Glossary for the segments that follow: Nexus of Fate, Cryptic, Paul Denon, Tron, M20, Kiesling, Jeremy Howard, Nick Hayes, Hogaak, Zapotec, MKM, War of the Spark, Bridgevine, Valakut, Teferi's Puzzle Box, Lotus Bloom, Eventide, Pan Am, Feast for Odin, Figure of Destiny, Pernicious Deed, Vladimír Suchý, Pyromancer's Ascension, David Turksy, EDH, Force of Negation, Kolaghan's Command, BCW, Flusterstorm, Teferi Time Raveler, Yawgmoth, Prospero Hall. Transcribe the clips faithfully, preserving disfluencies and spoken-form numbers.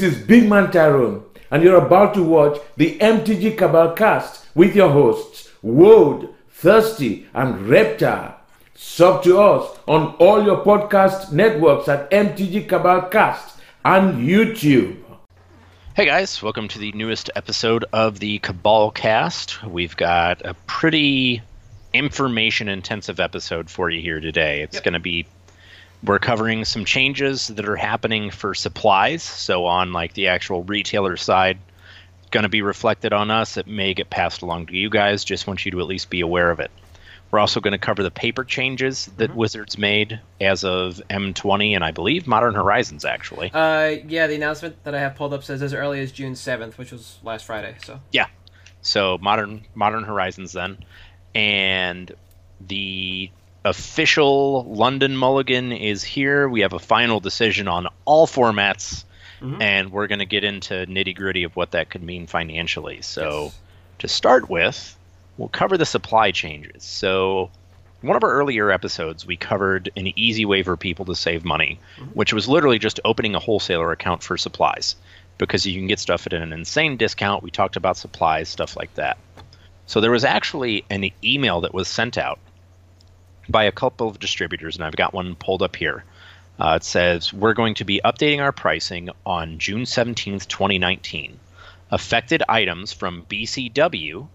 This is Big Man Tyrone, and you're about to watch the M T G Cabal Cast with your hosts, Woad, Thirsty, and Reptar. Sub to us on all your podcast networks at M T G Cabal Cast and YouTube. Hey guys, welcome to the newest episode of the Cabal Cast. We've got a pretty information-intensive episode for you here today. It's yep. going to be... We're covering some changes that are happening for supplies. So on like the actual retailer side, going to be reflected on us. It may get passed along to you guys. Just want you to at least be aware of it. We're also going to cover the paper changes that mm-hmm. Wizards made as of M twenty and I believe Modern Horizons, actually. Uh, yeah, the announcement that I have pulled up says as early as June seventh, which was last Friday. So yeah, so Modern Modern Horizons then. And the... official London Mulligan is here. We have a final decision on all formats, mm-hmm. and we're going to get into nitty-gritty of what that could mean financially. So yes. to start with, we'll cover the supply changes. So in one of our earlier episodes, we covered an easy way for people to save money, mm-hmm. which was literally just opening a wholesaler account for supplies, because you can get stuff at an insane discount. We talked about supplies, stuff like that. So there was actually an email that was sent out by a couple of distributors, and I've got one pulled up here. Uh, it says, we're going to be updating our pricing on June seventeenth, twenty nineteen. Affected items from B C W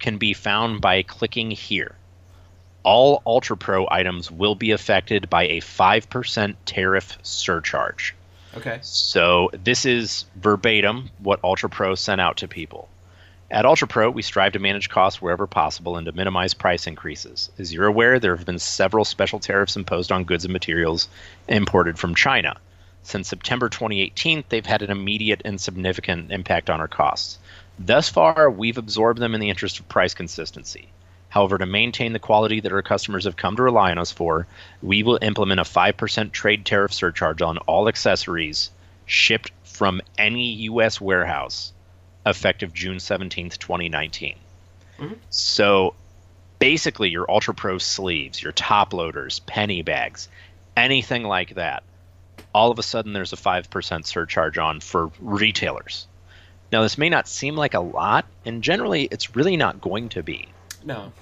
can be found by clicking here. All Ultra Pro items will be affected by a five percent tariff surcharge. Okay. So this is verbatim what Ultra Pro sent out to people. At Ultra Pro, we strive to manage costs wherever possible and to minimize price increases. As you're aware, there have been several special tariffs imposed on goods and materials imported from China. Since September twenty eighteen, they've had an immediate and significant impact on our costs. Thus far, we've absorbed them in the interest of price consistency. However, to maintain the quality that our customers have come to rely on us for, we will implement a five percent trade tariff surcharge on all accessories shipped from any U S warehouse, effective June seventeenth, twenty nineteen. Mm-hmm. So basically your Ultra Pro sleeves, your top loaders, penny bags, anything like that, all of a sudden there's a five percent surcharge on for retailers. Now this may not seem like a lot, and generally it's really not going to be. No.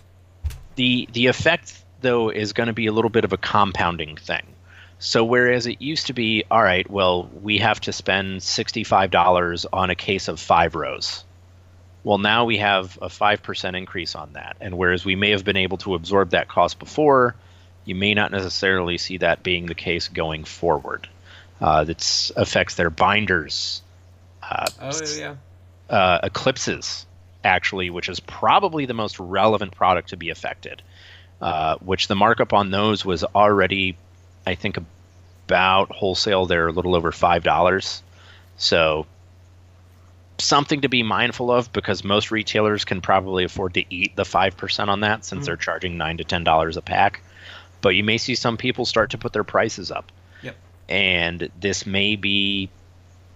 The, the effect, though, is going to be a little bit of a compounding thing. So whereas it used to be, all right, well, we have to spend sixty-five dollars on a case of five rows. Well, now we have a five percent increase on that. And whereas we may have been able to absorb that cost before, you may not necessarily see that being the case going forward. Uh, that affects their binders. Uh, oh, yeah. Uh, Eclipses, actually, which is probably the most relevant product to be affected, uh, which the markup on those was already... I think about wholesale, they're a little over five dollars. So something to be mindful of, because most retailers can probably afford to eat the five percent on that, since mm-hmm. they're charging nine to ten dollars a pack. But you may see some people start to put their prices up. Yep. And this may be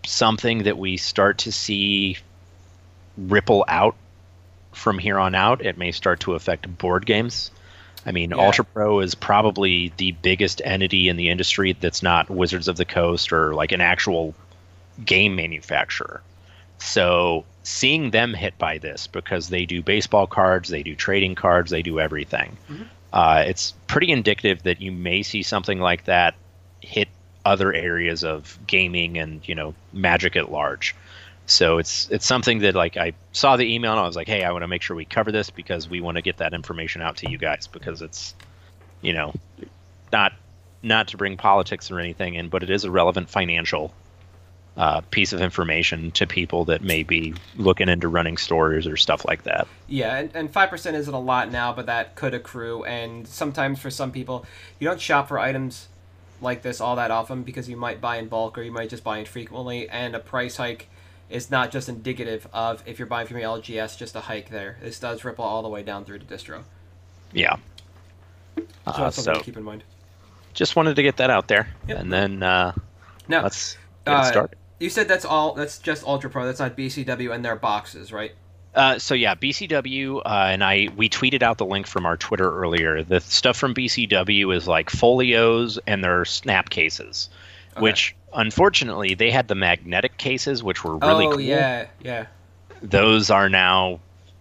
something that we start to see ripple out from here on out. It may start to affect board games. I mean, yeah. Ultra Pro is probably the biggest entity in the industry that's not Wizards of the Coast or like an actual game manufacturer. So seeing them hit by this, because they do baseball cards, they do trading cards, they do everything. Mm-hmm. Uh, it's pretty indicative that you may see something like that hit other areas of gaming and, you know, Magic at large. So it's it's something that, like, I saw the email and I was like, hey, I want to make sure we cover this, because we want to get that information out to you guys, because it's, you know, not not to bring politics or anything in, but it is a relevant financial uh, piece of information to people that may be looking into running stores or stuff like that. Yeah, and, and five percent isn't a lot now, but that could accrue. And sometimes for some people, you don't shop for items like this all that often, because you might buy in bulk or you might just buy infrequently, and a price hike... it's not just indicative of, if you're buying from your L G S, just a hike there. This does ripple all the way down through to distro. Yeah. So uh, that's something so to keep in mind. Just wanted to get that out there. Yep. And then uh, now, let's get uh, started. You said that's all. That's just Ultra Pro. That's not B C W and their boxes, right? Uh, so yeah, B C W, uh, and I we tweeted out the link from our Twitter earlier. The stuff from B C W is like folios and their snap cases, okay. which Unfortunately, they had the magnetic cases, which were really oh, cool. Oh, yeah, yeah. Those are now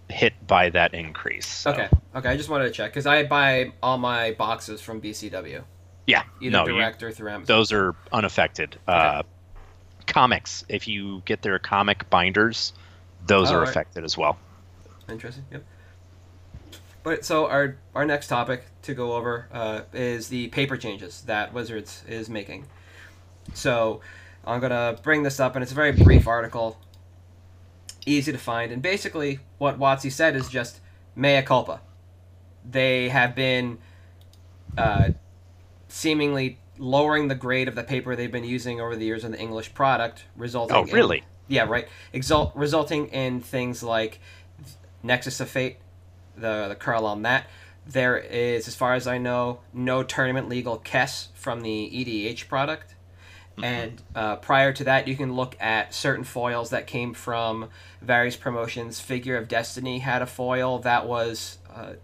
hit by that increase. So. Okay, okay. I just wanted to check, because I buy all my boxes from B C W. Yeah. Either no, direct you, or through Amazon. Those are unaffected. Okay. Uh, comics, if you get their comic binders, those oh, are right. affected as well. Interesting, yep. But so our our next topic to go over uh, is the paper changes that Wizards is making. So I'm going to bring this up, and it's a very brief article, easy to find. And basically what Watsi said is just mea culpa. They have been uh, seemingly lowering the grade of the paper they've been using over the years on the English product, resulting oh, really? In, yeah, right. Exult, resulting in things like Nexus of Fate, the the curl on that. There is, as far as I know, no tournament legal Kess from the E D H product. And uh, prior to that, you can look at certain foils that came from various promotions. Figure of Destiny had a foil that was uh,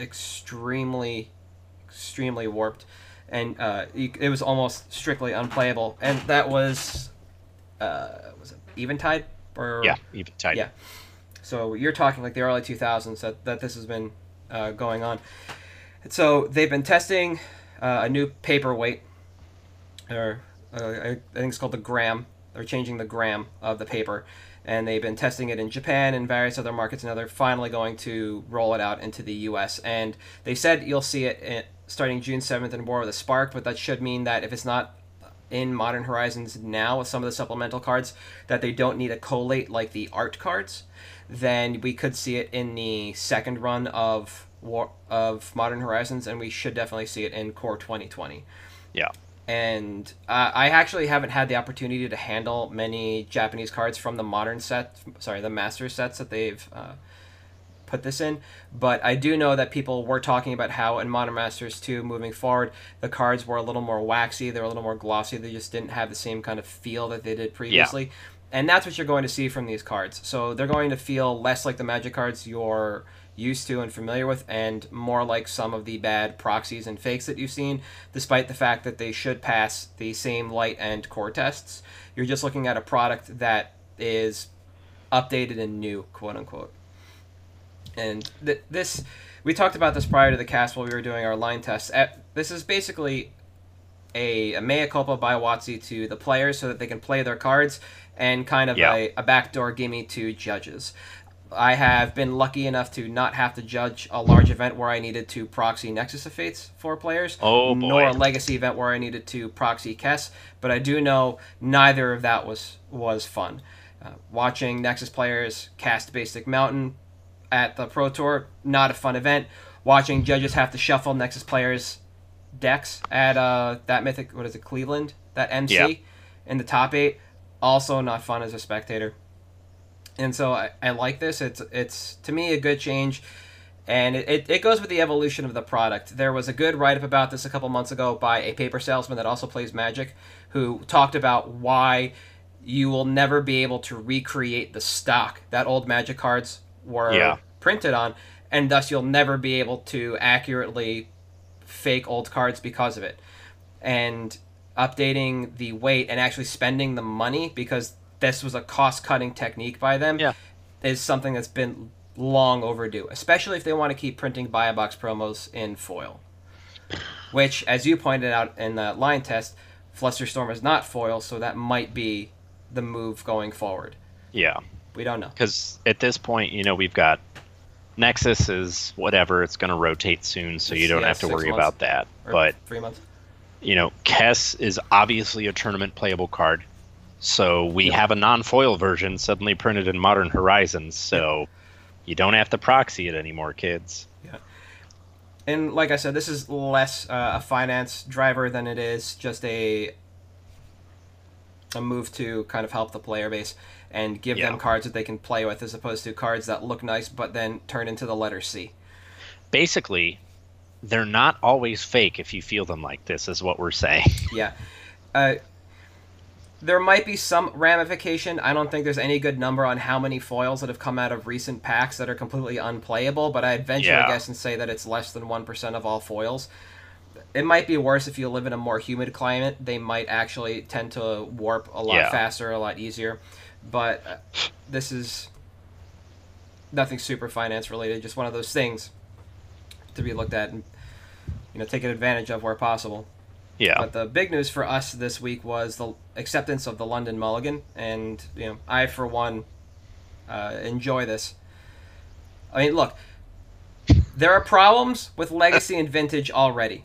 extremely, extremely warped. And uh, it was almost strictly unplayable. And that was, uh, was it Eventide? Or... Yeah, Eventide. Yeah. So you're talking like the early two thousands that, that this has been uh, going on. And so they've been testing uh, a new paperweight, or... Uh, I think it's called the gram. They're changing the gram of the paper, and they've been testing it in Japan and various other markets, and now they're finally going to roll it out into the U S And they said you'll see it in, starting June seventh in War of the Spark, but that should mean that if it's not in Modern Horizons now with some of the supplemental cards that they don't need a collate like the art cards, then we could see it in the second run of War of Modern Horizons, and we should definitely see it in Core twenty twenty. Yeah. And uh, I actually haven't had the opportunity to handle many Japanese cards from the modern set, sorry, the master sets that they've uh, put this in. But I do know that people were talking about how in Modern Masters two, moving forward, the cards were a little more waxy, they were a little more glossy, they just didn't have the same kind of feel that they did previously. Yeah. And that's what you're going to see from these cards. So they're going to feel less like the Magic cards you're used to and familiar with, and more like some of the bad proxies and fakes that you've seen, despite the fact that they should pass the same light and core tests. You're just looking at a product that is updated and new, quote unquote. And th this, we talked about this prior to the cast while we were doing our line tests. At, this is basically a, a mea culpa by Watsi to the players so that they can play their cards, and kind of yeah. a, a backdoor gimme to judges. I have been lucky enough to not have to judge a large event where I needed to proxy Nexus of Fates for players, oh, boy. nor a legacy event where I needed to proxy Kess, but I do know neither of that was, was fun. Uh, watching Nexus players cast Basic Mountain at the Pro Tour, not a fun event. Watching judges have to shuffle Nexus players' decks at uh, that Mythic, what is it, Cleveland, that M C yeah. in the top eight, also not fun as a spectator. And so I, I like this. It's, it's to me, a good change. And it, it, it goes with the evolution of the product. There was a good write-up about this a couple months ago by a paper salesman that also plays Magic, who talked about why you will never be able to recreate the stock that old Magic cards were yeah. printed on, and thus you'll never be able to accurately fake old cards because of it. And updating the weight and actually spending the money, because... this was a cost-cutting technique by them, yeah. is something that's been long overdue, especially if they want to keep printing buy-a-box promos in foil, which, as you pointed out in the line test, Flusterstorm is not foil, so that might be the move going forward. Yeah. We don't know. Because at this point, you know, we've got Nexus is whatever, it's going to rotate soon, so it's, you don't yeah, have to worry about that. But three months. You know, Kess is obviously a tournament-playable card. So we yep. have a non-foil version suddenly printed in Modern Horizons, so yep. you don't have to proxy it anymore, kids. Yeah. And like I said, this is less uh, a finance driver than it is just a, a move to kind of help the player base and give yeah. them cards that they can play with, as opposed to cards that look nice but then turn into the letter C. Basically, they're not always fake if you feel them like this, is what we're saying. Yeah. Uh... There might be some ramification. I don't think there's any good number on how many foils that have come out of recent packs that are completely unplayable, but I'd venture yeah. to guess and say that it's less than one percent of all foils. It might be worse if you live in a more humid climate. They might actually tend to warp a lot yeah. faster, a lot easier. But this is nothing super finance related, just one of those things to be looked at and, you know, taken advantage of where possible. Yeah. But the big news for us this week was the acceptance of the London Mulligan, and, you know, I, for one, uh, enjoy this. I mean, look, there are problems with Legacy and Vintage already.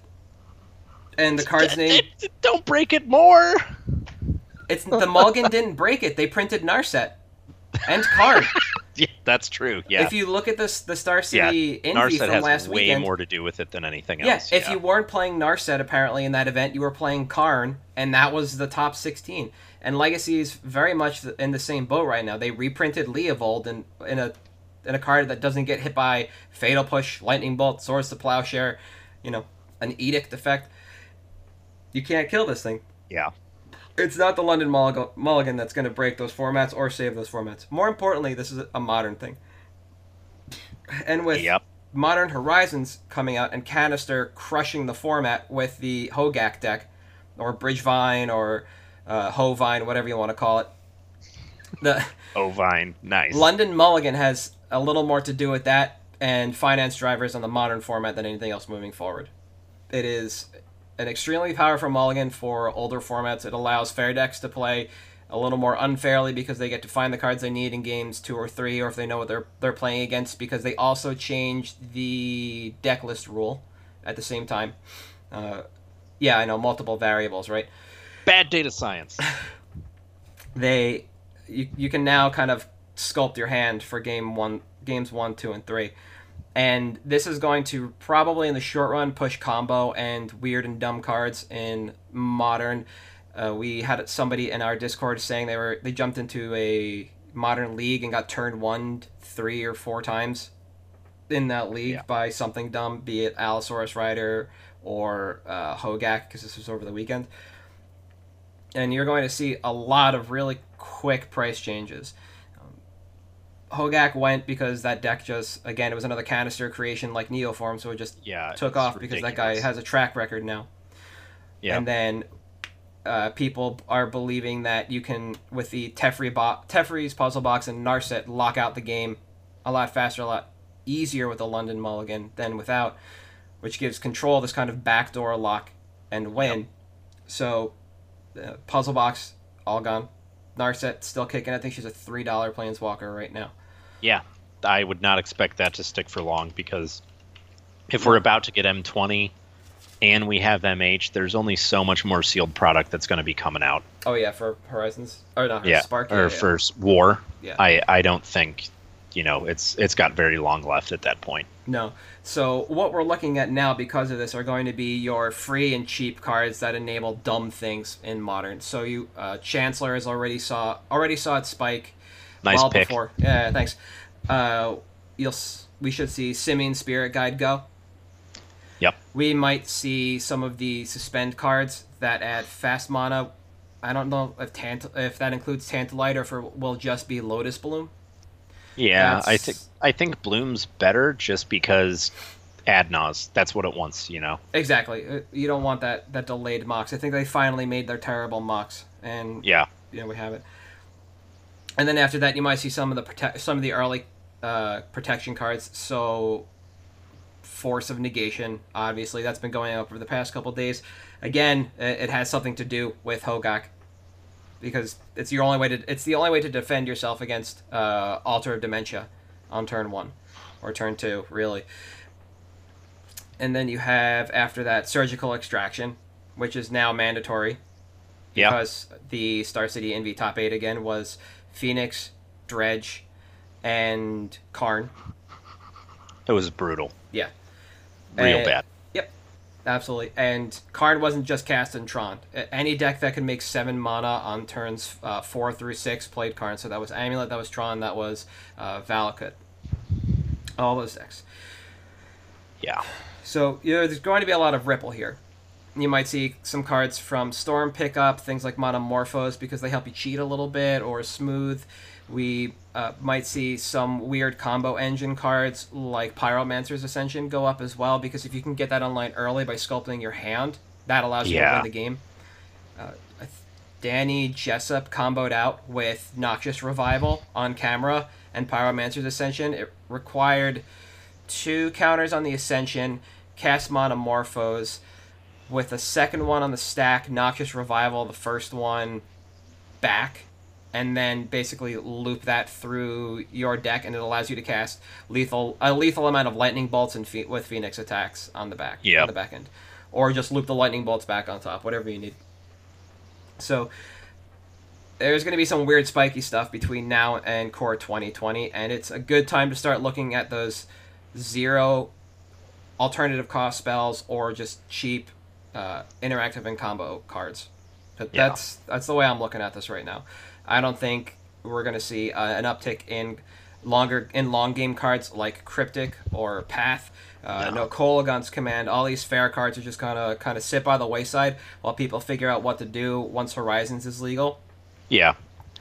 And the card's name... Don't break it more! It's the Mulligan didn't break it. They printed Narset. And Karn. Yeah, that's true, yeah. If you look at this, the Star City yeah, Envy Narset from last weekend... Narset has way more to do with it than anything else. Yeah, if yeah. you weren't playing Narset, apparently, in that event, you were playing Karn, and that was the top sixteen. And Legacy is very much in the same boat right now. They reprinted Leovold in, in a in a card that doesn't get hit by Fatal Push, Lightning Bolt, Swords to Plowshare, you know, an Edict effect. You can't kill this thing. Yeah. It's not the London Mulligan that's going to break those formats or save those formats. More importantly, this is a modern thing. And with yep. Modern Horizons coming out and Canister crushing the format with the Hogaak deck, or Bridgevine, or uh, Hovine, whatever you want to call it. The Hovine, nice. London Mulligan has a little more to do with that and finance drivers on the modern format than anything else moving forward. It is... an extremely powerful mulligan for older formats. It allows fair decks to play a little more unfairly because they get to find the cards they need in games two or three, or if they know what they're they're playing against, because they also changed the deck list rule at the same time. Uh, yeah, I know, multiple variables, right? Bad data science. They, you, you can now kind of sculpt your hand for game one, games one, two, and three. And this is going to probably, in the short run, push combo and weird and dumb cards in Modern. Uh, we had somebody in our Discord saying they were they jumped into a Modern league and got turned one, three, or four times in that league yeah. by something dumb, be it Allosaurus Rider or uh, Hogaak, because this was over the weekend. And you're going to see a lot of really quick price changes. Hogaak went because that deck just, again, it was another Canister creation like Neoform, so it just yeah, took off ridiculous. Because that guy has a track record now. Yeah. And then uh, people are believing that you can, with the Teferi bo- Teferi's Puzzle Box and Narset, lock out the game a lot faster, a lot easier with the London Mulligan than without, which gives Control this kind of backdoor lock and win. Yep. So, uh, Puzzle Box, all gone. Narset still kicking. I think she's a three dollar Planeswalker right now. Yeah, I would not expect that to stick for long, because if we're about to get M twenty and we have M H, there's only so much more sealed product that's going to be coming out. Oh, yeah, for Horizons? Or not, yeah. Spark? Or yeah, for yeah. War. Yeah. I, I don't think, you know, it's it's got very long left at that point. No. So what we're looking at now because of this are going to be your free and cheap cards that enable dumb things in Modern. So you uh, Chancellor has already saw already saw it spike. Nice well pick. Before. Yeah, thanks. Uh, you'll we should see Simian Spirit Guide go. Yep. We might see some of the suspend cards that add fast mana. I don't know if Tant- if that includes Tantalite or if it will just be Lotus Bloom. Yeah, that's... I think I think Bloom's better just because ad nauseam. That's what it wants, you know. Exactly. You don't want that that delayed Mox. I think they finally made their terrible Mox, and yeah, you know, we have it. And then after that, you might see some of the prote- some of the early uh, protection cards. So, Force of Negation, obviously, that's been going up over the past couple of days. Again, it has something to do with Hogaak, because it's your only way to it's the only way to defend yourself against uh, Altar of Dementia on turn one, or turn two, really. And then you have after that Surgical Extraction, which is now mandatory, yeah. because the Star City Envy top eight again was Phoenix, Dredge, and Karn. It was brutal. Yeah. Real and, bad. Yep. Absolutely. And Karn wasn't just cast in Tron. Any deck that could make seven mana on turns uh, four through six played Karn. So that was Amulet, that was Tron, that was uh, Valakut. All those decks. Yeah. So you know, there's going to be a lot of ripple here. You might see some cards from Storm pick up things like Monomorphos because they help you cheat a little bit or smooth. We uh, might see some weird combo engine cards like Pyromancer's Ascension go up as well, because if you can get that online early by sculpting your hand, that allows you yeah. to win the game. Uh, Danny Jessup comboed out with Noxious Revival on camera and Pyromancer's Ascension. It required two counters on the Ascension, cast Monomorphos, with a second one on the stack, Noxious Revival, the first one back, and then basically loop that through your deck, and it allows you to cast lethal a lethal amount of lightning bolts and fe- with Phoenix attacks on the back, yep. on the back end, or just loop the lightning bolts back on top, whatever you need. So there's going to be some weird spiky stuff between now and Core twenty twenty, and it's a good time to start looking at those zero alternative cost spells or just cheap uh, interactive and combo cards. But yeah. that's that's the way I'm looking at this right now. I don't think we're going to see uh, an uptick in longer in long game cards like Cryptic or Path. Uh, no, no Kolagun's Command. All these fair cards are just gonna kind of sit by the wayside while people figure out what to do once Horizons is legal. Yeah,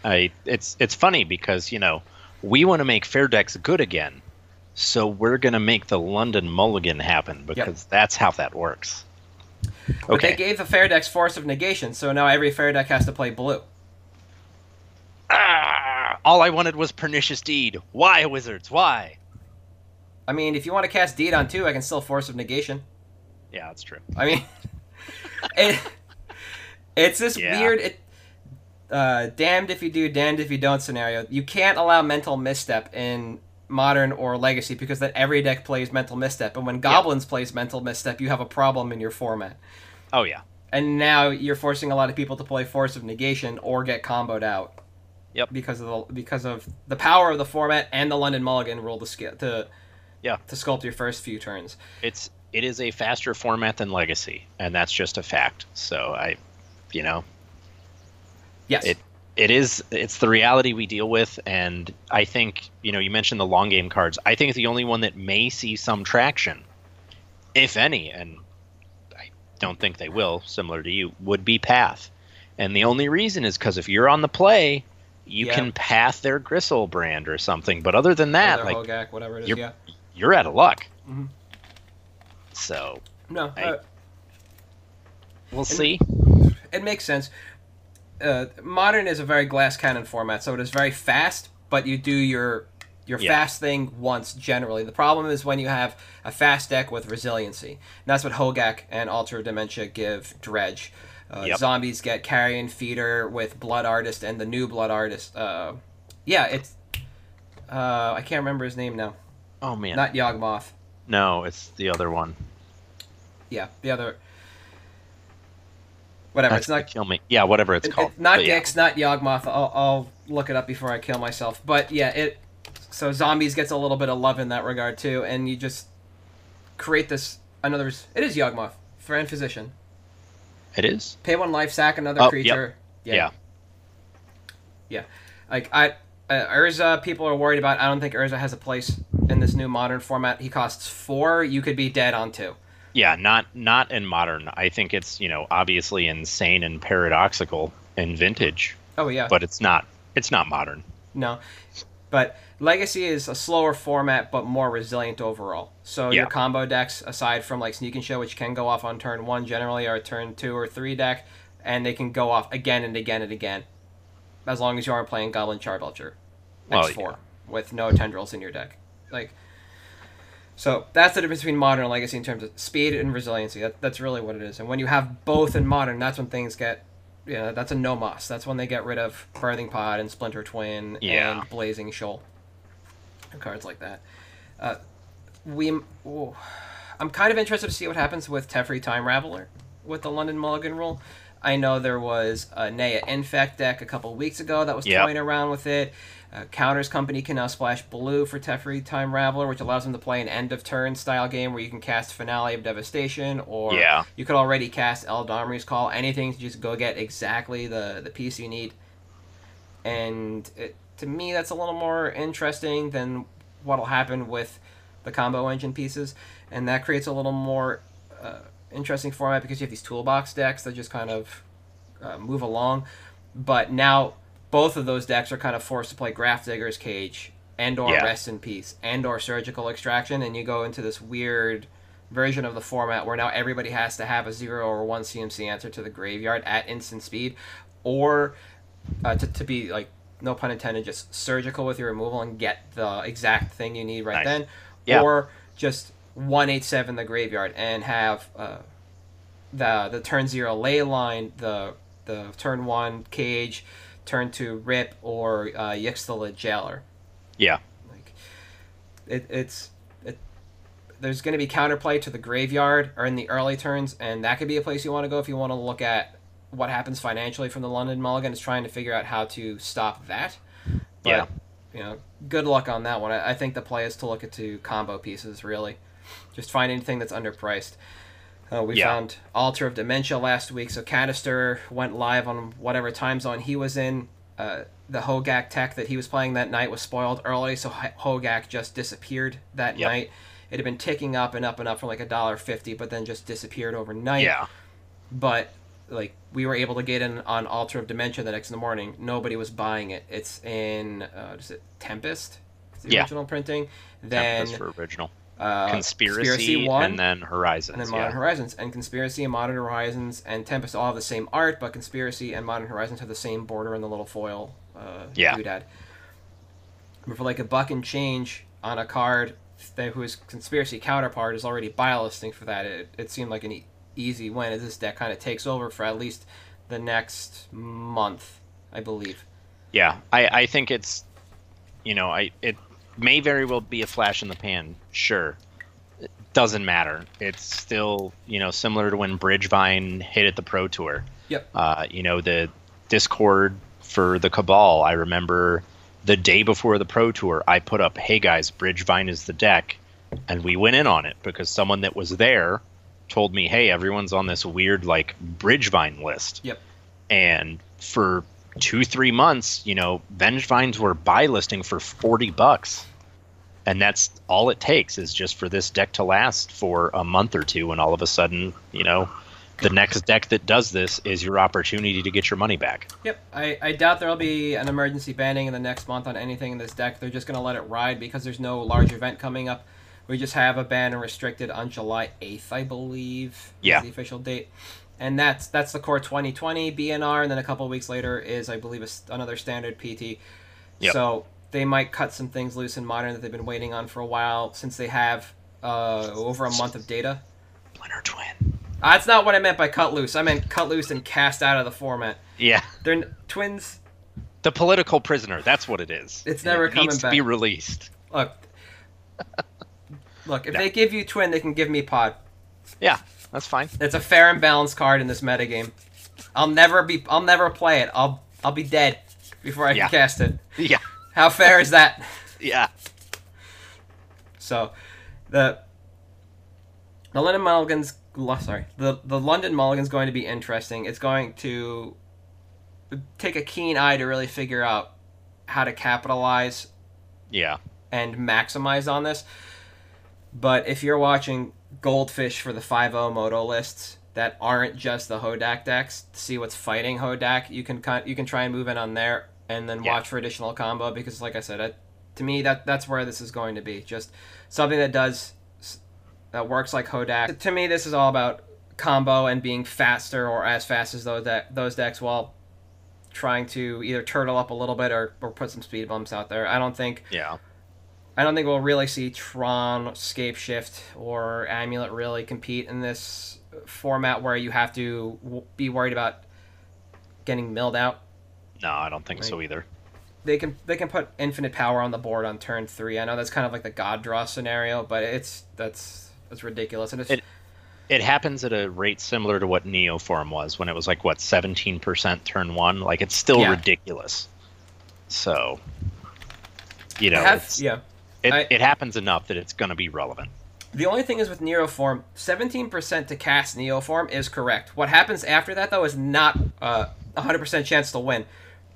I it's it's funny because you know we want to make fair decks good again, so we're gonna make the London Mulligan happen because yep. that's how that works. Okay. But they gave the fair decks Force of Negation, so now every fair deck has to play blue. Ah, all I wanted was Pernicious Deed. Why, Wizards? Why? I mean, if you want to cast Deed on two, I can still Force of Negation. Yeah, that's true. I mean, it, it's this yeah. weird, it, uh, damned if you do, damned if you don't scenario. You can't allow Mental Misstep in Modern or Legacy because then every deck plays Mental Misstep. And when Goblins yeah. plays Mental Misstep, you have a problem in your format. Oh, yeah. And now you're forcing a lot of people to play Force of Negation or get comboed out. Yep. Because of the, because of the power of the format and the London Mulligan rule to scale to... Yeah, to sculpt your first few turns. It's it is a faster format than Legacy, and that's just a fact. So I, you know, yes, it it is. It's the reality we deal with, and I think you know you mentioned the long game cards. I think it's the only one that may see some traction, if any, and I don't think they will. Similar to you, would be Path, and the only reason is because if you're on the play, you yeah. can Path their Gristle brand or something. But other than that, like Hogaak, whatever it is, yeah. you're out of luck. Mm-hmm. So, no, I, uh, we'll it, see. It makes sense. Uh, Modern is a very glass cannon format, so it is very fast, but you do your your yeah. fast thing once generally. The problem is when you have a fast deck with resiliency. And that's what Hogaak and Altar of Dementia give Dredge. Uh, yep. Zombies get Carrion Feeder with Blood Artist and the new Blood Artist. Uh, yeah, it's... Uh, I can't remember his name now. Oh, man. Not Yawgmoth. No, it's the other one. Yeah, the other... Whatever, That's it's not... Kill me. Yeah, whatever it's it, called. It's not Gix, yeah. not Yawgmoth. I'll, I'll look it up before I kill myself. But, yeah, it... So Zombies gets a little bit of love in that regard, too, and you just create this... Another... It is Yawgmoth, Friend Physician. It is? Pay one life, sack another oh, creature. Yep. Yeah. yeah. Yeah. Like, I... Uh, Urza, people are worried about. I don't think Urza has a place in this new Modern format. He costs four. You could be dead on two. Yeah, not not in Modern. I think it's, you know, obviously insane and paradoxical in Vintage. Oh, yeah. But it's not. It's not Modern. No. But Legacy is a slower format, but more resilient overall. So yeah. your combo decks, aside from, like, Sneak and Show, which can go off on turn one generally, or turn two or three deck, and they can go off again and again and again. As long as you aren't playing Goblin Charbelcher X four oh, yeah. with no tendrils in your deck. Like, so that's the difference between Modern and Legacy in terms of speed and resiliency. That, that's really what it is. And when you have both in Modern, that's when things get... You know, that's a no-moss. That's when they get rid of Birthing Pod and Splinter Twin yeah. and Blazing Shoal. Cards like that. Uh, we, oh, I'm kind of interested to see what happens with Teferi Time Raveler with the London Mulligan rule. I know there was a Naya Infect deck a couple weeks ago that was yep. toying around with it. Uh, Counters Company can now splash blue for Teferi Time Raveler, which allows them to play an end-of-turn style game where you can cast Finale of Devastation, or yeah. you could already cast Eldomri's Call, anything to just go get exactly the, the piece you need. And it, to me, that's a little more interesting than what'll happen with the combo engine pieces, and that creates a little more... Uh, interesting format because you have these toolbox decks that just kind of uh, move along. But now both of those decks are kind of forced to play Graft Digger's Cage and or yeah. Rest in Peace and or Surgical Extraction, and you go into this weird version of the format where now everybody has to have a zero or one C M C answer to the graveyard at instant speed, or uh, to, to be, like, no pun intended, just surgical with your removal and get the exact thing you need right nice. then, yeah. or just one eight seven the graveyard and have uh, the the turn zero ley line, the the turn one cage, turn two rip, or uh, Yixtala Jailer. Yeah, like it, it's it, there's going to be counterplay to the graveyard or in the early turns, and that could be a place you want to go if you want to look at what happens financially from the London Mulligan. Is trying to figure out how to stop that. But, yeah, you know, good luck on that one. I, I think the play is to look at two combo pieces, really. Just find anything that's underpriced. Uh, we yeah. found Altar of Dementia last week, so Canister went live on whatever time zone he was in. Uh, the Hogaak tech that he was playing that night was spoiled early, so Hogaak just disappeared that yep. night. It had been ticking up and up and up for like a dollar fifty, but then just disappeared overnight. Yeah. But, like, we were able to get in on Altar of Dementia the next in the morning. Nobody was buying it. It's in, uh, is it Tempest? It's the yeah. original printing. Then, Tempest for original. Uh, Conspiracy, Conspiracy one, and then Horizons. And then Modern yeah. Horizons. And Conspiracy and Modern Horizons and Tempest all have the same art, but Conspiracy and Modern Horizons have the same border and the little foil uh, yeah. doodad. But for like a buck and change on a card that, whose Conspiracy counterpart is already buy listing for that, it, it seemed like an e easy win as this deck kind of takes over for at least the next month, I believe. Yeah, I, I think it's, you know, I it may very well be a flash in the pan, sure. It doesn't matter. It's still, you know, similar to when Bridgevine hit at the Pro Tour. Yep. Uh, you know, the Discord for the Cabal, I remember the day before the Pro Tour, I put up, hey guys, Bridgevine is the deck, and we went in on it because someone that was there told me, hey, everyone's on this weird, like, Bridgevine list. Yep. And for two, three months, you know, Bridgevines were buy listing for forty bucks. And that's all it takes, is just for this deck to last for a month or two, and all of a sudden, you know, the next deck that does this is your opportunity to get your money back. Yep. I, I doubt there'll be an emergency banning in the next month on anything in this deck. They're just going to let it ride because there's no large event coming up. We just have a ban and restricted on July eighth, I believe. Yeah. Is the official date. And that's that's the core twenty twenty B N R, and then a couple of weeks later is, I believe, a, another standard P T. Yep. So they might cut some things loose in Modern that they've been waiting on for a while, since they have uh, over a month of data. Splinter Twin. Uh, that's not what I meant by cut loose. I meant cut loose and cast out of the format. Yeah. They're n twins. The political prisoner. That's what it is. It's never it coming needs back. Needs to be released. Look. Look, if no. they give you Twin, they can give me Pod. Yeah, that's fine. It's a fair and balanced card in this metagame. I'll never be. I'll never play it. I'll. I'll be dead before I yeah. can cast it. Yeah. How fair is that? Yeah. So, the the London Mulligan's. Sorry, the the London Mulligan's going to be interesting. It's going to take a keen eye to really figure out how to capitalize. Yeah. And maximize on this. But if you're watching Goldfish for the five oh Moto lists that aren't just the Hogaak decks, to see what's fighting Hogaak, you can you can try and move in on there, and then yeah. watch for additional combo, because, like I said, I, to me that that's where this is going to be. Just something that does that works like Hogaak. To me, this is all about combo and being faster or as fast as those de those decks, while trying to either turtle up a little bit or or put some speed bumps out there. I don't think. Yeah. I don't think we'll really see Tron, Scapeshift, or Amulet really compete in this format where you have to w be worried about getting milled out. No, I don't think like, so either. They can they can put infinite power on the board on turn three. I know that's kind of like the God Draw scenario, but it's that's that's ridiculous. And it's, it it happens at a rate similar to what Neoform was when it was like what seventeen percent turn one. Like, it's still yeah. ridiculous. So, you know, have, it's, yeah. It, I, it happens enough that it's going to be relevant. The only thing is with Neoform, seventeen percent to cast Neoform is correct. What happens after that, though, is not a one hundred percent chance to win.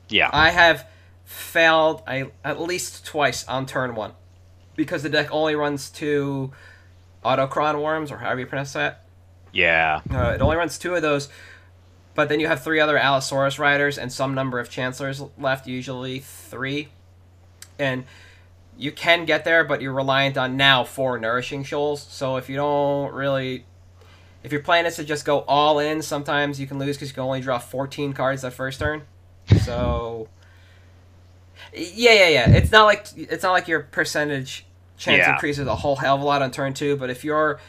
Yeah. I have failed I, at least twice on turn one because the deck only runs two Autochron Worms, or however you pronounce that. Yeah. Uh, it only runs two of those, but then you have three other Allosaurus Riders and some number of Chancellors left, usually three. And you can get there, but you're reliant on now four Nourishing Shoals. So if you don't really... If your plan is to just go all in, sometimes you can lose because you can only draw fourteen cards that first turn. So... Yeah, yeah, yeah. It's not like it's not like your percentage chance yeah. increases a whole hell of a lot on turn two, but if you're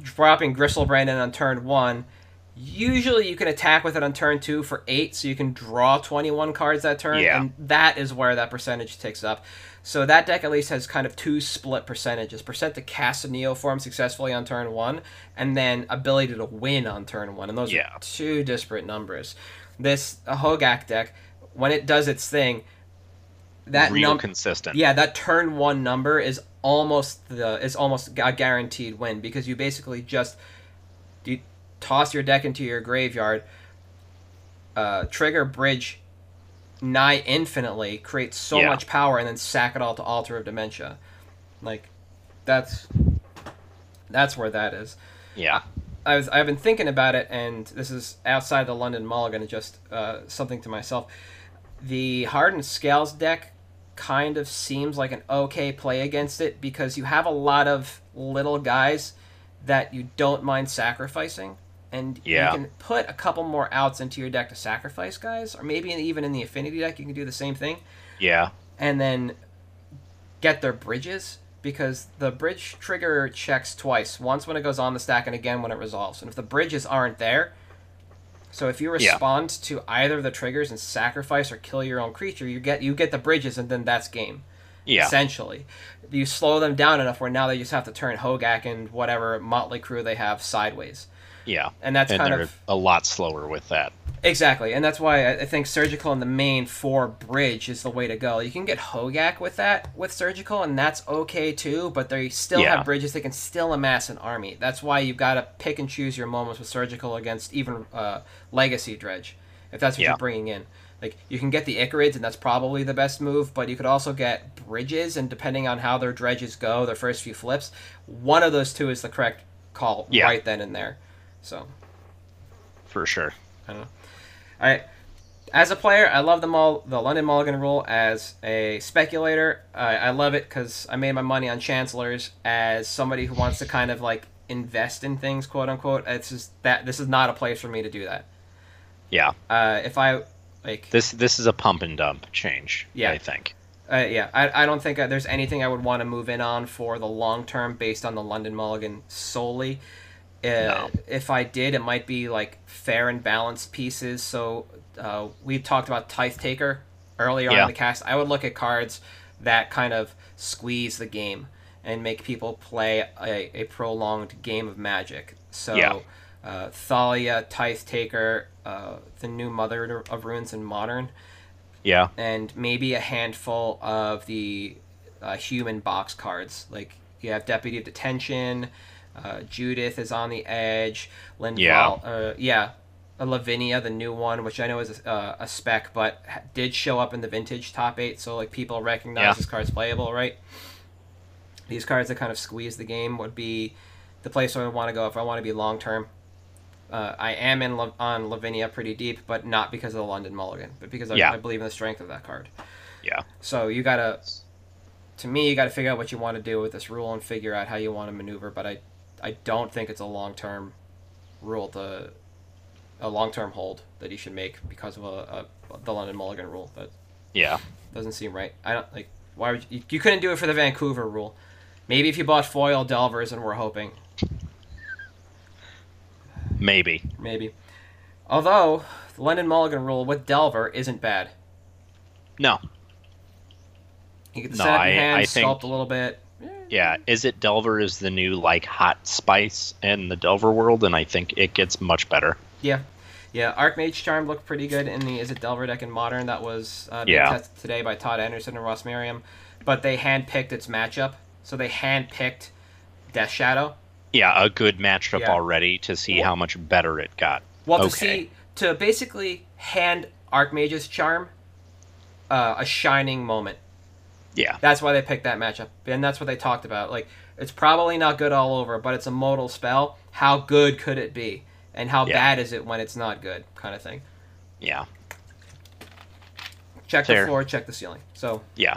dropping Gristlebrand in on turn one, usually you can attack with it on turn two for eight, so you can draw twenty-one cards that turn, yeah. and that is where that percentage ticks up. So that deck at least has kind of two split percentages. Percent to cast a Neoform successfully on turn one, and then ability to win on turn one, and those yeah. are two disparate numbers. This Hogaak deck, when it does its thing... That real consistent. Yeah, that turn one number is almost the is almost a guaranteed win, because you basically just you toss your deck into your graveyard, uh, trigger bridge nigh infinitely, create so yeah. much power, and then sack it all to Altar of Dementia. Like that's that's where that is. Yeah, I was I've been thinking about it, and this is outside the London Mulligan, just uh, something to myself. The Hardened Scales deck kind of seems like an okay play against it, because you have a lot of little guys that you don't mind sacrificing, and yeah. you can put a couple more outs into your deck to sacrifice guys, or maybe even in the Affinity deck you can do the same thing. Yeah. And then get their bridges, because the bridge trigger checks twice, once when it goes on the stack and again when it resolves. And if the bridges aren't there... So if you respond yeah. to either of the triggers and sacrifice or kill your own creature, you get you get the bridges, and then that's game. Yeah. Essentially. You slow them down enough where now they just have to turn Hogaak and whatever motley crew they have sideways. Yeah. And that's and kind of... a lot slower with that. Exactly. And that's why I think Surgical in the main for Bridge is the way to go. You can get Hogaak with that, with Surgical, and that's okay too, but they still yeah. have Bridges. They can still amass an army. That's why you've got to pick and choose your moments with Surgical against even uh, Legacy Dredge, if that's what yeah. you're bringing in. Like, you can get the Icarids, and that's probably the best move, but you could also get Bridges, and depending on how their Dredges go, their first few flips, one of those two is the correct call yeah. right then and there. So, for sure. I don't know. All right. As a player, I love the Mul- the London Mulligan rule. As a speculator, uh, I love it because I made my money on Chancellors. As somebody who wants to kind of like invest in things, quote unquote, it's just that this is not a place for me to do that. Yeah. Uh, if I like this, this is a pump and dump change. Yeah, I think. Uh, yeah, I I don't think there's anything I would want to move in on for the long term based on the London Mulligan solely. Uh, no. If I did, it might be like fair and balanced pieces. So uh, we talked about Tithe Taker earlier yeah. on in the cast. I would look at cards that kind of squeeze the game and make people play a, a prolonged game of Magic. So yeah. uh, Thalia, Tithe Taker, uh, the new Mother of Runes in Modern. Yeah. And maybe a handful of the uh, human box cards. Like you have Deputy of Detention. Uh, Judith is on the edge. Lindval, yeah. Uh, yeah. Lavinia, the new one, which I know is a, uh, a spec, but ha- did show up in the vintage top eight, so like people recognize yeah. this card's playable, right? These cards that kind of squeeze the game would be the place where I want to go if I want to be long term. Uh, I am in La- on Lavinia pretty deep, but not because of the London Mulligan, but because I, yeah. I believe in the strength of that card. Yeah. So you gotta, to me, you gotta figure out what you want to do with this rule and figure out how you want to maneuver. But I. I don't think it's a long-term rule, to, a long-term hold that you should make because of a, a the London Mulligan rule. That yeah doesn't seem right. I don't like why would you, you couldn't do it for the Vancouver rule. Maybe if you bought foil Delvers and were hoping. Maybe. Maybe. Although the London Mulligan rule with Delver isn't bad. No. You can set no, it in I, hand, I sculpt think... a little bit. Yeah, Is It Delver is the new like hot spice in the Delver world, and I think it gets much better. Yeah, yeah. Archmage Charm looked pretty good in the Is It Delver deck in Modern. That was uh, being yeah. tested today by Todd Anderson and Ross Merriam, but they handpicked its matchup, so they handpicked Death Shadow. Yeah, a good matchup yeah. already to see well, how much better it got. Well, okay. to see to basically hand Archmage's Charm uh, a shining moment. Yeah. That's why they picked that matchup, and that's what they talked about. Like, it's probably not good all over, but it's a modal spell. How good could it be? And how yeah. bad is it when it's not good, kind of thing. Yeah. Check Fair. the floor, check the ceiling. So yeah.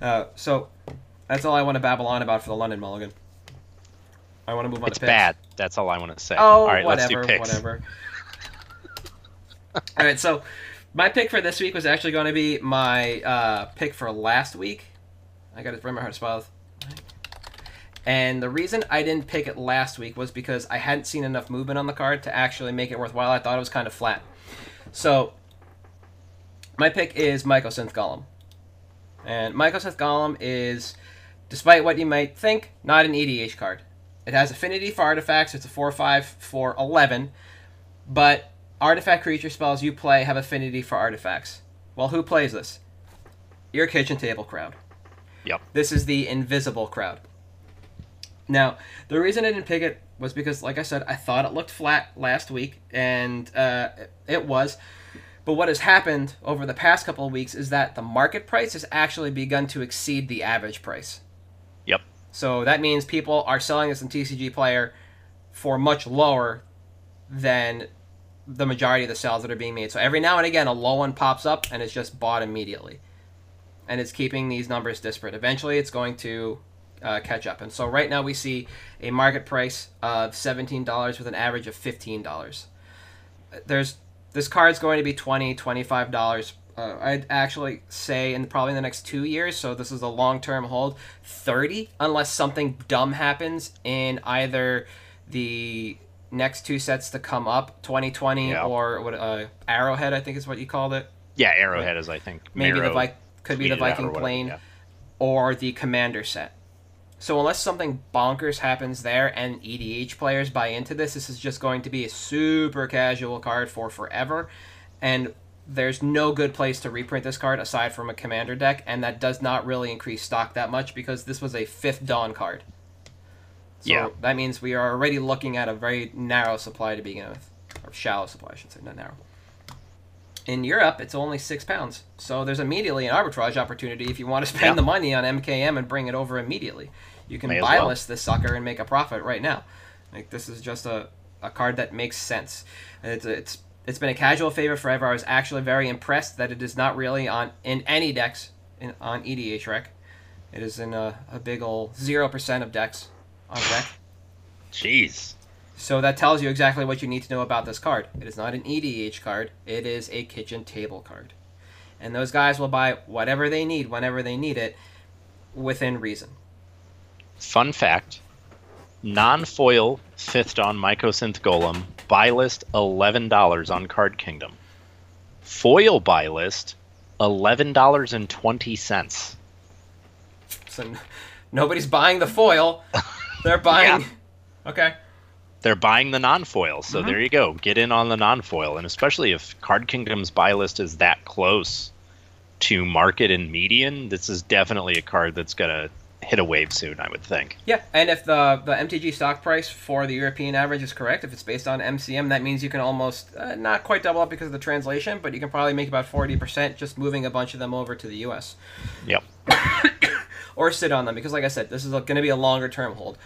Uh, so that's all I want to babble on about for the London Mulligan. I want to move on it's to picks. It's bad. That's all I want to say. Oh, all right, whatever, let's do picks. whatever. All right, so my pick for this week was actually going to be my uh, pick for last week. I got to remember how to spell it. And the reason I didn't pick it last week was because I hadn't seen enough movement on the card to actually make it worthwhile. I thought it was kind of flat. So my pick is Mycosynth Golem. And Mycosynth Golem is, despite what you might think, not an E D H card. It has affinity for artifacts. It's a four five for eleven. But artifact creature spells you play have affinity for artifacts. Well, who plays this? Your kitchen table crowd. Yep. This is the invisible crowd. Now, the reason I didn't pick it was because, like I said, I thought it looked flat last week, and uh, it was. But what has happened over the past couple of weeks is that the market price has actually begun to exceed the average price. Yep. So that means people are selling this in T C G Player for much lower than the majority of the sales that are being made. So every now and again, a low one pops up, and it's just bought immediately. And it's keeping these numbers disparate. Eventually, it's going to uh, catch up. And so right now, we see a market price of seventeen dollars with an average of fifteen dollars. There's... This card's going to be twenty dollars, twenty-five dollars. Uh, I'd actually say in probably in the next two years, so this is a long-term hold, thirty dollars, unless something dumb happens in either the next two sets to come up, twenty twenty yeah. or what, uh, Arrowhead, I think is what you called it. Yeah, Arrowhead is, I think. Maybe Mero the Vi- could be the Viking or Plane yeah. or the Commander set. So unless something bonkers happens there and E D H players buy into this, this is just going to be a super casual card for forever. And there's no good place to reprint this card aside from a commander deck, and that does not really increase stock that much because this was a fifth Dawn card. So yeah. that means we are already looking at a very narrow supply to begin with. Or shallow supply, I should say, not narrow. In Europe, it's only six pounds. So there's immediately an arbitrage opportunity if you want to spend yeah. the money on M K M and bring it over immediately. You can buy well. list this sucker and make a profit right now. Like, this is just a, a card that makes sense. It's it's it's been a casual favorite forever. I was actually very impressed that it is not really on in any decks in, on E D H rec. It is in a, a big old zero percent of decks on rec. Jeez. So that tells you exactly what you need to know about this card. It is not an E D H card. It is a kitchen table card. And those guys will buy whatever they need, whenever they need it, within reason. Fun fact, non-foil fifth Dawn Mycosynth Golem, buy list eleven dollars on Card Kingdom. Foil buy list, eleven dollars and twenty cents. So n- nobody's buying the foil. They're buying... yeah. Okay. They're buying the non-foil, so mm-hmm. there you go. Get in on the non-foil, and especially if Card Kingdom's buy list is that close to market and median, this is definitely a card that's going to hit a wave soon, I would think. Yeah, and if the the M T G stock price for the European average is correct, if it's based on M C M, that means you can almost, uh, not quite double up because of the translation, but you can probably make about forty percent just moving a bunch of them over to the U S. Yep. Or sit on them, because like I said, this is going to be a longer-term hold.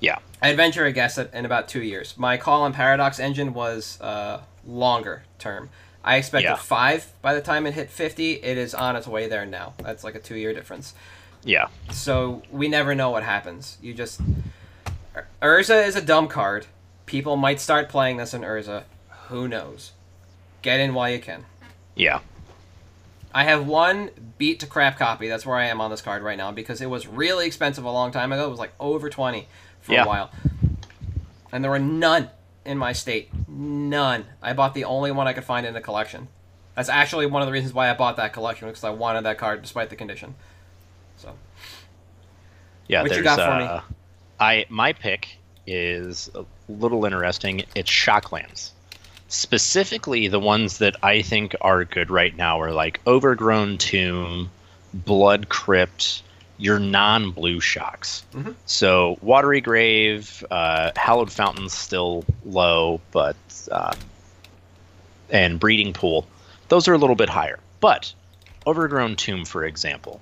Yeah. I'd venture a guess that in about two years. My call on Paradox Engine was uh, longer term. I expected yeah. five by the time it hit fifty. It is on its way there now. That's like a two-year difference. Yeah. So we never know what happens. You just... Urza is a dumb card. People might start playing this in Urza. Who knows? Get in while you can. Yeah. I have one beat to crap copy. That's where I am on this card right now because it was really expensive a long time ago. It was like over twenty for yeah. a while. And there were none in my state. None. I bought the only one I could find in the collection. That's actually one of the reasons why I bought that collection, because I wanted that card despite the condition. So yeah, what you got for uh, me? I my pick is a little interesting. It's Shocklands. Specifically the ones that I think are good right now are like Overgrown Tomb, Blood Crypt, your non-blue shocks. Mm-hmm. So Watery Grave, uh, Hallowed Fountain's still low, but uh, and Breeding Pool. Those are a little bit higher. But Overgrown Tomb, for example.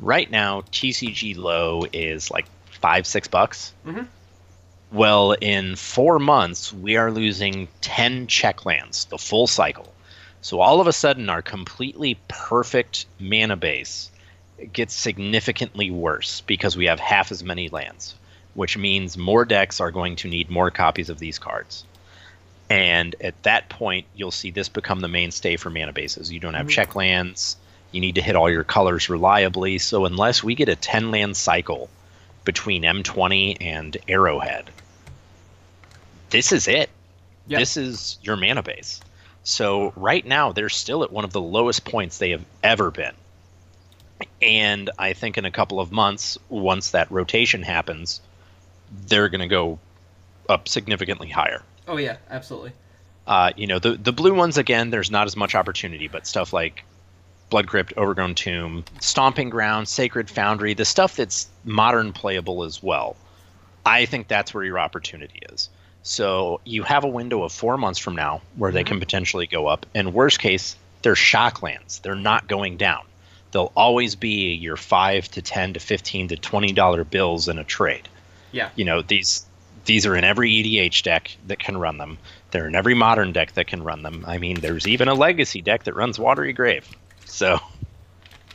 Right now, T C G low is like five, six bucks. Mm-hmm. Well, in four months, we are losing ten check lands, the full cycle. So all of a sudden, our completely perfect mana base gets significantly worse because we have half as many lands, which means more decks are going to need more copies of these cards. And at that point, you'll see this become the mainstay for mana bases. You don't have mm-hmm. check lands. You need to hit all your colors reliably. So unless we get a ten-land cycle between M twenty and Arrowhead, this is it. Yep. This is your mana base. So right now, they're still at one of the lowest points they have ever been. And I think in a couple of months, once that rotation happens, they're going to go up significantly higher. Oh, yeah, absolutely. Uh, you know, the, the blue ones, again, there's not as much opportunity, but stuff like Blood Crypt, Overgrown Tomb, Stomping Ground, Sacred Foundry, the stuff that's modern playable as well, I think that's where your opportunity is. So you have a window of four months from now where mm-hmm. they can potentially go up, and worst case, they're shock lands. They're not going down. They'll always be your five to ten to fifteen to twenty dollar bills in a trade. Yeah. You know, these... These are in every E D H deck that can run them. They're in every modern deck that can run them. I mean, there's even a legacy deck that runs Watery Grave. So,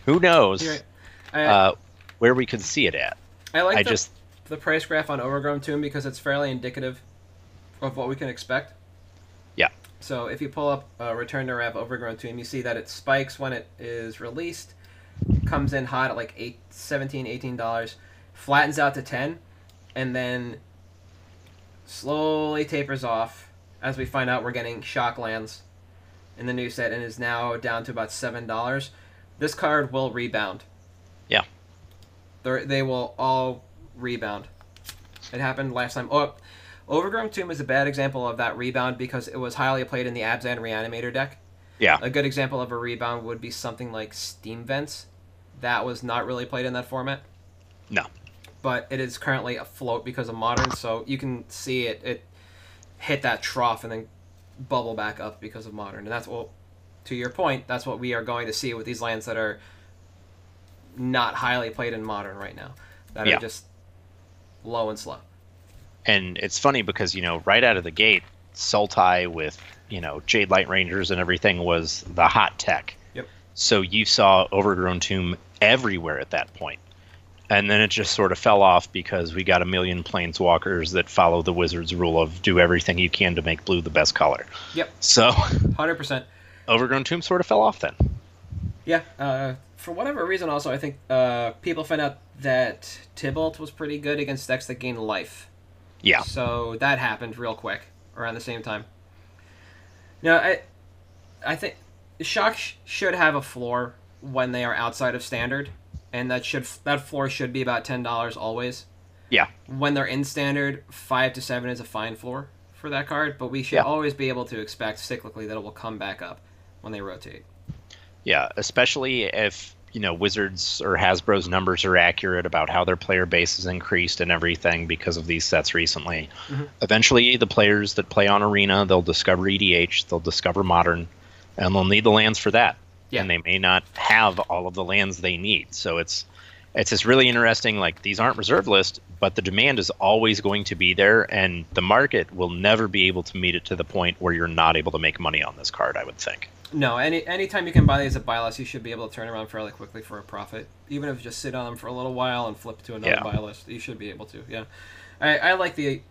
who knows right. I, uh, where we could see it at. I like I the, just, the price graph on Overgrown Tomb because it's fairly indicative of what we can expect. Yeah. So, if you pull up uh, Return to Wrath Overgrown Tomb, you see that it spikes when it is released, comes in hot at like eight, seventeen dollars, eighteen dollars, flattens out to ten dollars, and then slowly tapers off as we find out we're getting shock lands in the new set and is now down to about seven dollars. This card will rebound. Yeah. They're, they will all rebound. It happened last time. Oh, Overgrown Tomb is a bad example of that rebound because it was highly played in the Abzan Reanimator deck. Yeah. A good example of a rebound would be something like Steam Vents. That was not really played in that format. No. But it is currently afloat because of Modern, so you can see it, it hit that trough and then bubble back up because of Modern. And that's what, to your point, that's what we are going to see with these lands that are not highly played in Modern right now, that yeah. are just low and slow. And it's funny because, you know, right out of the gate, Sultai with, you know, Jade Light Rangers and everything was the hot tech. Yep. So you saw Overgrown Tomb everywhere at that point. And then it just sort of fell off because we got a million planeswalkers that follow the Wizards rule of do everything you can to make blue the best color. Yep. So one hundred percent. Overgrown Tomb sort of fell off then. Yeah. Uh, for whatever reason also, I think uh, people found out that Tybalt was pretty good against decks that gain life. Yeah. So that happened real quick around the same time. Now, I, I think Shock sh- should have a floor when they are outside of Standard. And that should that floor should be about ten dollars always. Yeah. When they're in Standard, five to seven is a fine floor for that card, but we should yeah. always be able to expect cyclically that it will come back up when they rotate. Yeah, especially if, you know, Wizards or Hasbro's numbers are accurate about how their player base has increased and everything because of these sets recently. Mm-hmm. Eventually, the players that play on Arena, they'll discover E D H, they'll discover Modern, and they'll need the lands for that. Yeah. And they may not have all of the lands they need. So it's it's just really interesting. Like, these aren't reserve list, but the demand is always going to be there, and the market will never be able to meet it to the point where you're not able to make money on this card, I would think. No, any anytime you can buy these at buy list, you should be able to turn around fairly quickly for a profit. Even if you just sit on them for a little while and flip to another yeah. buy list, you should be able to, yeah. I, I like the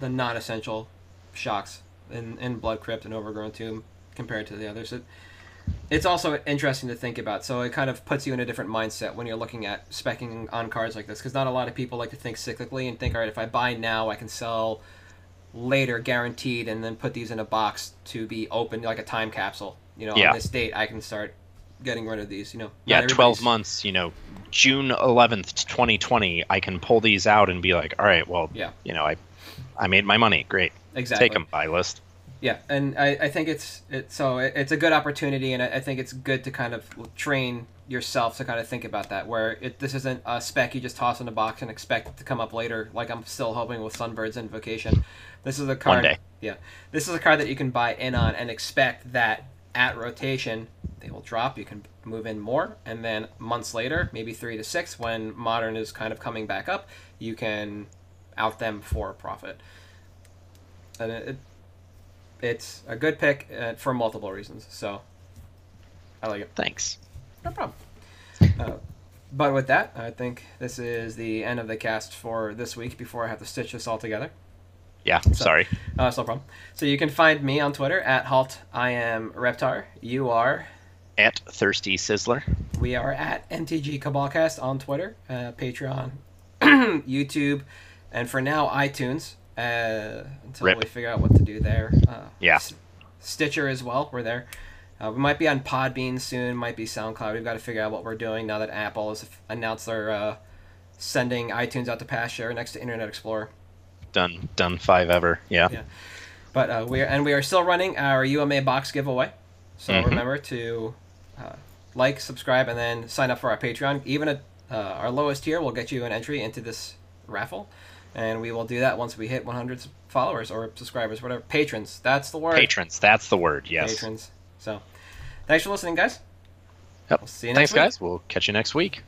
the non-essential shocks in, in Blood Crypt and Overgrown Tomb compared to the others. It, It's also interesting to think about, so it kind of puts you in a different mindset when you're looking at specking on cards like this, because not a lot of people like to think cyclically and think, all right, if I buy now, I can sell later, guaranteed, and then put these in a box to be opened like a time capsule. You know, yeah. on this date, I can start getting rid of these, you know. Yeah, twelve months, you know, June eleventh, twenty twenty, I can pull these out and be like, all right, well, yeah. you know, I I made my money. Great. Exactly. Take them, buy list. Yeah, and I, I think it's it, so it, it's a good opportunity, and I, I think it's good to kind of train yourself to kind of think about that, where it, this isn't a spec you just toss in a box and expect it to come up later, like I'm still hoping with Sunbird's Invocation. This is a card, One day. Yeah, this is a card that you can buy in on and expect that at rotation they will drop. You can move in more, and then months later, maybe three to six, when Modern is kind of coming back up, you can out them for a profit. And it, it, it's a good pick uh, for multiple reasons, so I like it. Thanks. No problem. Uh, but with that, I think this is the end of the cast for this week before I have to stitch this all together. Yeah, so, sorry. Uh, that's no problem. So you can find me on Twitter at Halt. I am Reptar. You are? At Thirsty Sizzler. We are at M T G Cabal Cast on Twitter, uh, Patreon, YouTube, and for now, iTunes. Uh, until Rip. we figure out what to do there. Uh, yeah. Stitcher as well. We're there. Uh, we might be on Podbean soon. Might be SoundCloud. We've got to figure out what we're doing now that Apple has announced they're uh, sending iTunes out to pasture next to Internet Explorer. Done, done five ever, yeah. yeah. But uh, we are, and we are still running our U M A box giveaway. So mm-hmm. remember to uh, like, subscribe, and then sign up for our Patreon. Even at uh, our lowest tier, we'll get you an entry into this raffle, and we will do that once we hit one hundred followers or subscribers, whatever. Patrons, that's the word. Patrons, that's the word. Yes. Patrons. So, thanks for listening, guys. Yep. We'll see you next thanks, week. guys. We'll catch you next week.